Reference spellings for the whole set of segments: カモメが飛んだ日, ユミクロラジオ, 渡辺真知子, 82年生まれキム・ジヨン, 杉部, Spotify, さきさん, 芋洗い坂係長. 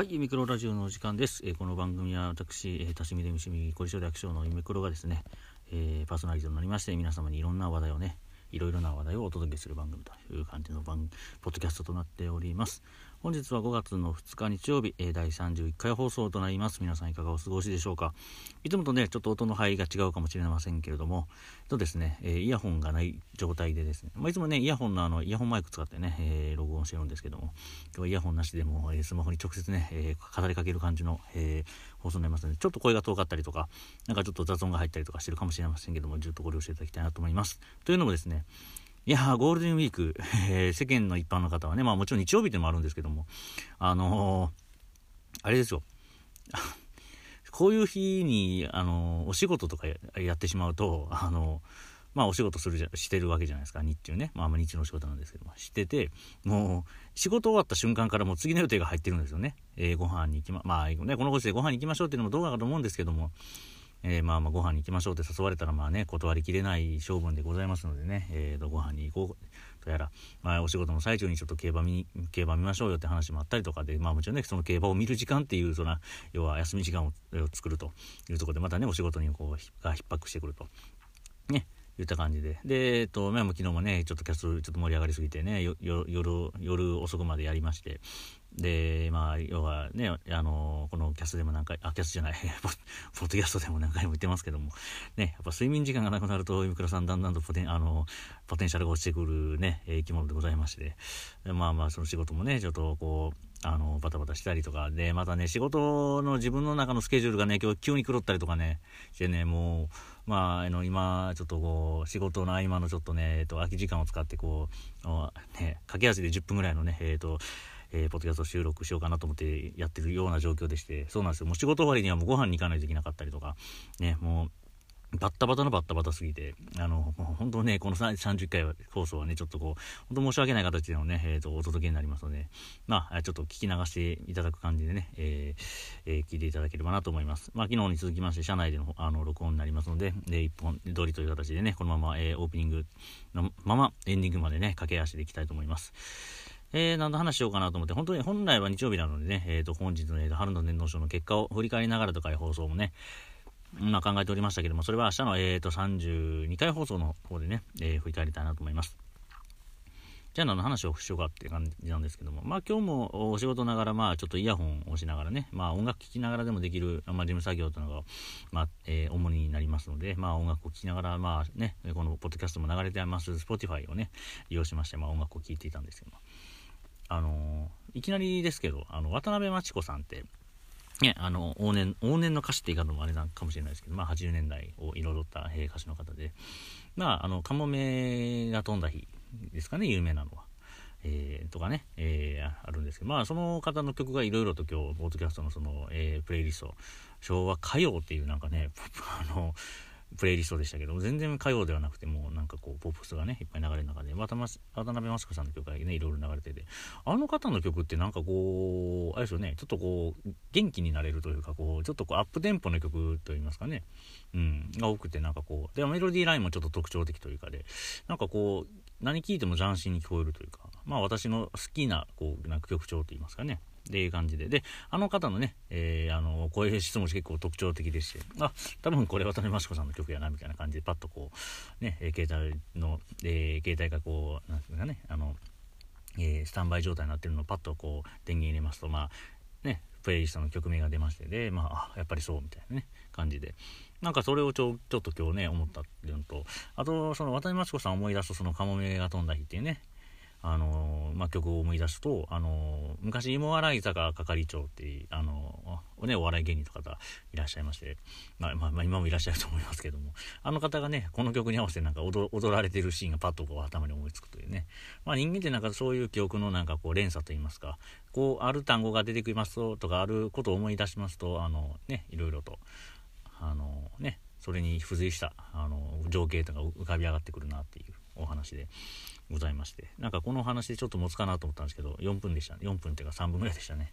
はい、ユミクロラジオのお時間です。この番組は私、多趣味で無趣味、凝り性で飽き性のユミクロがですね、パーソナリティとなりまして、皆様にいろんな話題をね、いろいろな話題をお届けする番組という感じのポッドキャストとなっております。本日は5月の2日日曜日、第31回放送となります。皆さんいかがお過ごしでしょうか。いつもとね、ちょっと音の範囲が違うかもしれませんけれども、とですね、イヤホンがない状態でですね、いつもね、イヤホンマイク使ってね、録音してるんですけども、今日はイヤホンなしでも、スマホに直接ね、語りかける感じの、放送になりますので、ちょっと声が遠かったりとか、なんかちょっと雑音が入ったりとかしてるかもしれませんけども、ちょっとご了承いただきたいなと思います。というのもですね、いやー、ゴールデンウィーク、世間の一般の方はね、まあもちろん日曜日でもあるんですけども、あれですよ。こういう日に、お仕事とかやってしまうと、まあお仕事してるわけじゃないですか、日中ね。まあ日中のお仕事なんですけども、してて、もう仕事終わった瞬間からもう次の予定が入ってるんですよね。ご飯に行きまあね、このご時世ご飯に行きましょうっていうのもどうかと思うんですけども、まあご飯に行きましょうって誘われたらまあね、断りきれない性分でございますのでね、ご飯に行こうとやら、まあお仕事の最中にちょっと競馬見ましょうよって話もあったりとかで、まあもちろんね、その競馬を見る時間っていう、その要は休み時間を作るというところでまたね、お仕事にこうが逼迫してくるとね、言った感じで。で、まあ昨日もね、ちょっとキャストちょっと盛り上がりすぎてね、夜遅くまでやりまして、で、まあ要はね、このキャストでも何回、キャストじゃない、ポッドキャストでも何回も言ってますけども、ね、やっぱ睡眠時間がなくなると、ユミクロさんだんだんとポテンシャルが落ちてくるね、生き物でございまして、でまあその仕事もね、ちょっとこう、バタバタしたりとかで、またね、仕事の自分の中のスケジュールがね、今日急に狂ったりとかねしてね、もうまあ今ちょっとこう仕事の合間のちょっとね、空き時間を使ってこうね、駆け足で10分ぐらいのね、ポッドキャスト収録しようかなと思ってやってるような状況でして、そうなんですよ。もう仕事終わりにはもうご飯に行かないといけなかったりとかね、もうバッタバタすぎて、本当ね、この30回放送はね、ちょっとこう、本当申し訳ない形でのね、お届けになりますので、まあ、ちょっと聞き流していただく感じでね、聞いていただければなと思います。まあ、昨日に続きまして、社内での、録音になりますので、一本撮りという形でね、このまま、オープニングのまま、エンディングまでね、駆け足でいきたいと思います。何の話しようかなと思って、本来は日曜日なのでね、本日の春の年度賞の結果を振り返りながらとかいう放送もね、今考えておりましたけども、それは明日の、32回放送の方でね、振り返りたいなと思います。じゃあ何の話をしようかっていう感じなんですけども、まあ今日もお仕事ながら、まあちょっとイヤホンをしながらね、まあ音楽聴きながらでもできる、まあ事務作業というのが、まあ主になりますので、まあ音楽を聴きながら、まあね、このポッドキャストも流れてます Spotify をね、利用しまして、まあ音楽を聴いていたんですけども、いきなりですけど、渡辺真知子さんってね、往年の歌手って言い方もあれなのかもしれないですけど、まあ80年代を彩った歌手の方で、まあカモメが飛んだ日ですかね、有名なのは、とかね、あるんですけど、まあその方の曲がいろいろと今日ポッドキャストのその、プレイリスト、昭和歌謡っていうなんかね、プレイリストでしたけど、全然歌謡ではなくて、もうなんかこうポップスがねいっぱい流れる中で、渡辺真知子さんの曲がねいろいろ流れてて、あの方の曲ってなんかこうあれですよね、ちょっとこう元気になれるというか、こうちょっとこうアップテンポの曲といいますかね、が多くて、なんかこうでメロディーラインもちょっと特徴的というかで、なんかこう何聴いても斬新に聞こえるというか、まあ私の好きなこうなんか曲調といいますかね。っていう感じで、であの方のね、声質も結構特徴的ですし、あ、多分これ渡辺真知子さんの曲やなみたいな感じでパッとこうね、携帯がこうなんですかね、スタンバイ状態になってるのをパッとこう電源入れますと、まあね、プレイリストの曲名が出まして、でまあやっぱりそうみたいなね感じで、なんかそれをちょっと今日ね思ったっていうのと、あとその渡辺真知子さんを思い出すと、そのカモメが飛んだ日っていうね、曲を思い出すと、昔芋洗い坂係長っていう、お笑い芸人の方いらっしゃいまして、まあ今もいらっしゃると思いますけども、あの方がねこの曲に合わせてなんか 踊られてるシーンがパッとこう頭に思いつくというね、まあ人間ってなんかそういう記憶のなんかこう連鎖といいますか、こうある単語が出てきますとか、あることを思い出しますと、いろいろとそれに付随した情景とか浮かび上がってくるなっていうお話でございまして、なんかこの話でちょっと持つかなと思ったんですけど、4分っていうか3分ぐらいでしたね。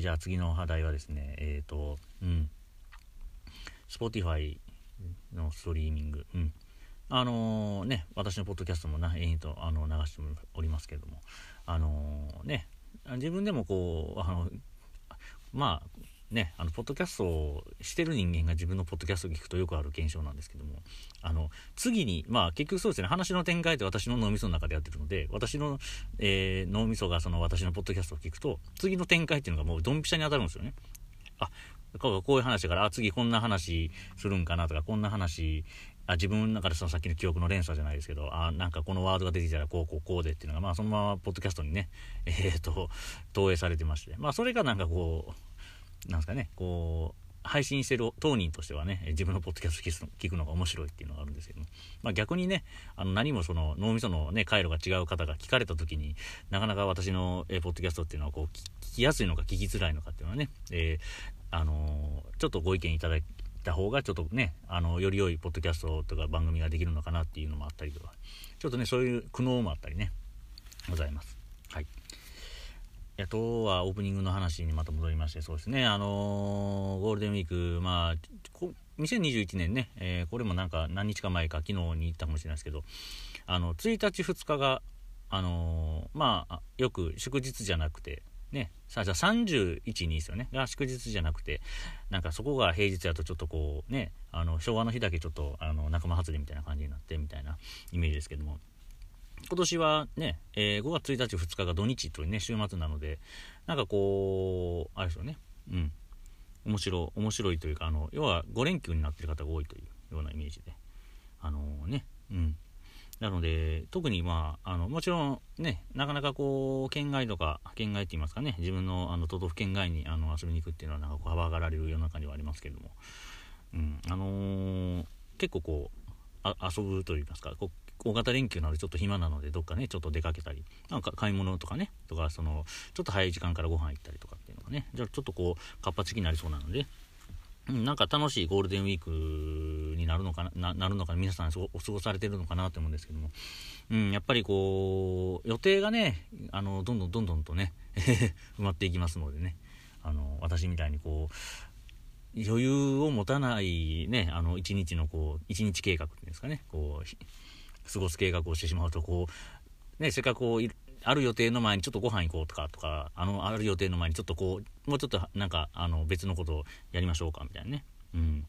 じゃあ次の話題はですね、Spotify のストリーミング、ね、私のポッドキャストも延々と流しておりますけれども、自分でもこうまあね、ポッドキャストをしてる人間が自分のポッドキャストを聞くとよくある現象なんですけども、次に、まあ、結局そうですね、話の展開って私の脳みその中でやってるので、私の、脳みそがその私のポッドキャストを聞くと次の展開っていうのがもうドンピシャに当たるんですよね。あ、こういう話だから、あ、次こんな話するんかなとか、こんな話、あ、自分の中でそのさっきの記憶の連鎖じゃないですけど、あ、なんかこのワードが出てきたらこうこうこうでっていうのが、まあ、そのままポッドキャストにね、投影されてまして、まあ、それがなんかこうなんですかね、こう配信してる当人としてはね、自分のポッドキャスト聞くのが面白いっていうのがあるんですけども、まあ、逆にね、何もその脳みその、ね、回路が違う方が聞かれた時になかなか私のポッドキャストっていうのはこう聞きやすいのか聞きづらいのかっていうのはね、ちょっとご意見いただいた方がちょっとね、より良いポッドキャストとか番組ができるのかなっていうのもあったりとか、ちょっとねそういう苦悩もあったりねございます。はい、あとはオープニングの話にまた戻りまして、そうですね、ゴールデンウィーク、まあ、2021年ね、これもなんか何日か前か昨日に行ったかもしれないですけど、1日2日が、まあ、よく祝日じゃなくて、ね、さあじゃあ31日ですよねが祝日じゃなくて、なんかそこが平日だとちょっとこうね、昭和の日だけちょっと仲間外れみたいな感じになってみたいなイメージですけども、今年はね、5月1日2日が土日というね週末なので、なんかこうあれですよね、うん、面白いというか、要は5連休になってる方が多いというようなイメージで、ね、うん、なので特にまあもちろんね、なかなかこう県外とか県外って言いますかね、自分の都道府県外に遊びに行くっていうのはなんかこう幅がられる世の中にはありますけれども、うん、結構こう遊ぶと言いますか、大型連休なのでちょっと暇なのでどっかねちょっと出かけたり、なんか買い物とかねとか、そのちょっと早い時間からご飯行ったりとかっていうのがね、じゃあちょっとこう活発になりそうなので、なんか楽しいゴールデンウィークになるのか なるのか皆さんお過ごされてるのかなと思うんですけども、うん、やっぱりこう予定がねどんどんとね埋まっていきますのでね、私みたいにこう余裕を持たないね、一日のこう一日計画っていうんですかね、こう過ごす計画をしてしまうと、こうねせっかくこうある予定の前にちょっとご飯行こうとかある予定の前にちょっとこうもうちょっとなんか別のことをやりましょうかみたいなね、うん、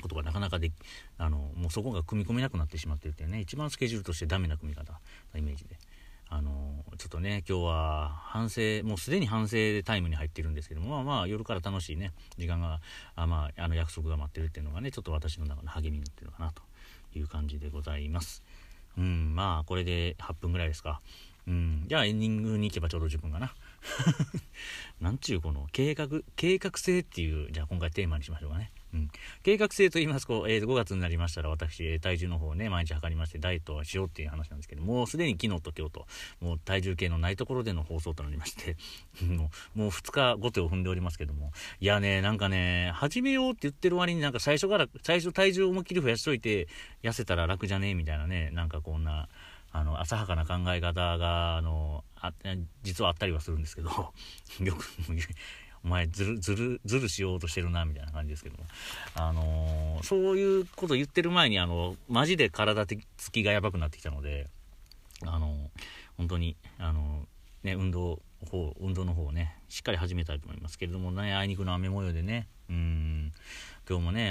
ことがなかなかでもうそこが組み込めなくなってしまってるっていうね、一番スケジュールとしてダメな組み方のイメージで。ちょっとね今日はもうすでに反省でタイムに入ってるんですけども、まあ夜から楽しいね時間が約束が待ってるっていうのがね、ちょっと私の中の励みになってるのかなという感じでございます。うん、まあこれで8分ぐらいですか。うん、じゃあエンディングに行けばちょうど10分かななんちゅうこの計画性っていう、じゃあ今回テーマにしましょうかね。うん、計画性と言いますと、5月になりましたら私体重の方をね毎日測りましてダイエットはしようっていう話なんですけど、もうすでに昨日と今日ともう体重計のないところでの放送となりましてもう2日後手を踏んでおりますけども、いやね、なんかね始めようって言ってる割になんか最初体重を思いっきり増やしといて痩せたら楽じゃねえみたいなね、なんかこんな浅はかな考え方が実はあったりはするんですけどよくお前ずるしようとしてるなみたいな感じですけども、そういうこと言ってる前にマジで体つきがやばくなってきたので、本当にね運動の方をねしっかり始めたいと思いますけれどもね、あいにくの雨模様でね、今日もね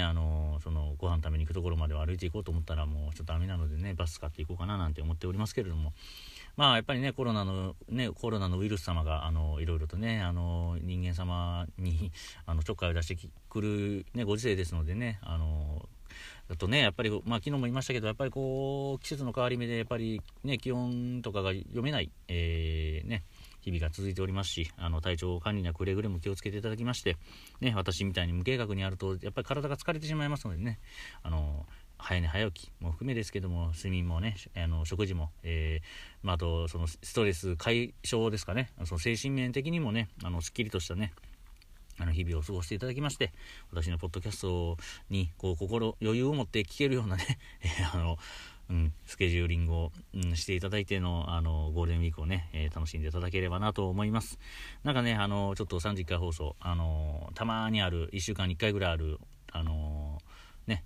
そのご飯食べに行くところまで歩いていこうと思ったらもうちょっと雨なのでね、バス使っていこうかななんて思っておりますけれども、まあやっぱりねコロナのウイルス様がいろいろとね人間様にちょっかいを出してくる、ね、ご時世ですのでね、だとねやっぱり、まあ、昨日も言いましたけどやっぱりこう季節の変わり目でやっぱりね気温とかが読めない、ね日々が続いておりますし、体調管理にはくれぐれも気をつけていただきまして、ね、私みたいに無計画にやるとやっぱり体が疲れてしまいますのでね、早寝早起きも含めですけども、睡眠もね食事も、あとそのストレス解消ですかね、その精神面的にもねすっきりとしたね日々を過ごしていただきまして、私のポッドキャストにこう余裕を持って聞けるようなねスケジューリングを、していただいてのゴールデンウィークをね、楽しんでいただければなと思います。なんかねちょっと31回放送たまにある1週間に1回ぐらいあるね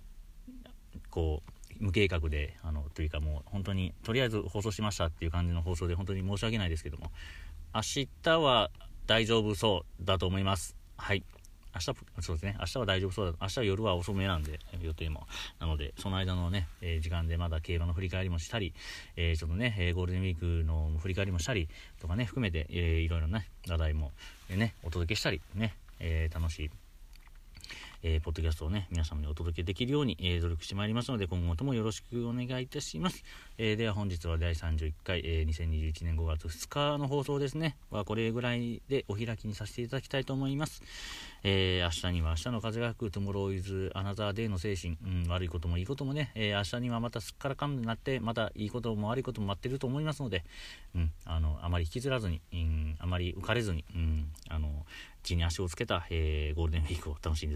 こう無計画でというかもう本当にとりあえず放送しましたっていう感じの放送で本当に申し訳ないですけども、明日は大丈夫そうだと思います。はい。明日は大丈夫そうだ。明日は夜は遅めなんで、予定も。なので、その間のね、時間でまだ競馬の振り返りもしたり、ちょっとね、ゴールデンウィークの振り返りもしたりとかね、含めて、いろいろな話題もね、お届けしたり、ね、楽しい、ポッドキャストをね、皆様にお届けできるように、努力してまいりますので、今後ともよろしくお願いいたします。では本日は第31回、2021年5月2日の放送ですね。はこれぐらいでお開きにさせていただきたいと思います。明日には明日の風が吹く、トゥモローイズアナザーデイの精神、悪いこともいいこともね、明日にはまたすっからかんになって、またいいことも悪いことも待ってると思いますので、あまり引きずらずに、あまり浮かれずに、地に足をつけた、ゴールデンウィークを楽し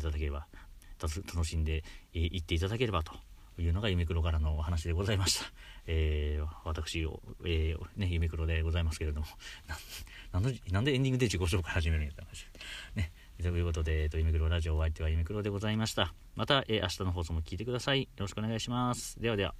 んでいっていただければというのが夢黒からのお話でございました。私、ね、夢黒でございますけれども、なんでエンディングで自己紹介始めるんやったんですね。ということで、夢黒ラジオ、お相手は夢黒でございました。また、明日の放送も聞いてください。よろしくお願いします。ではでは。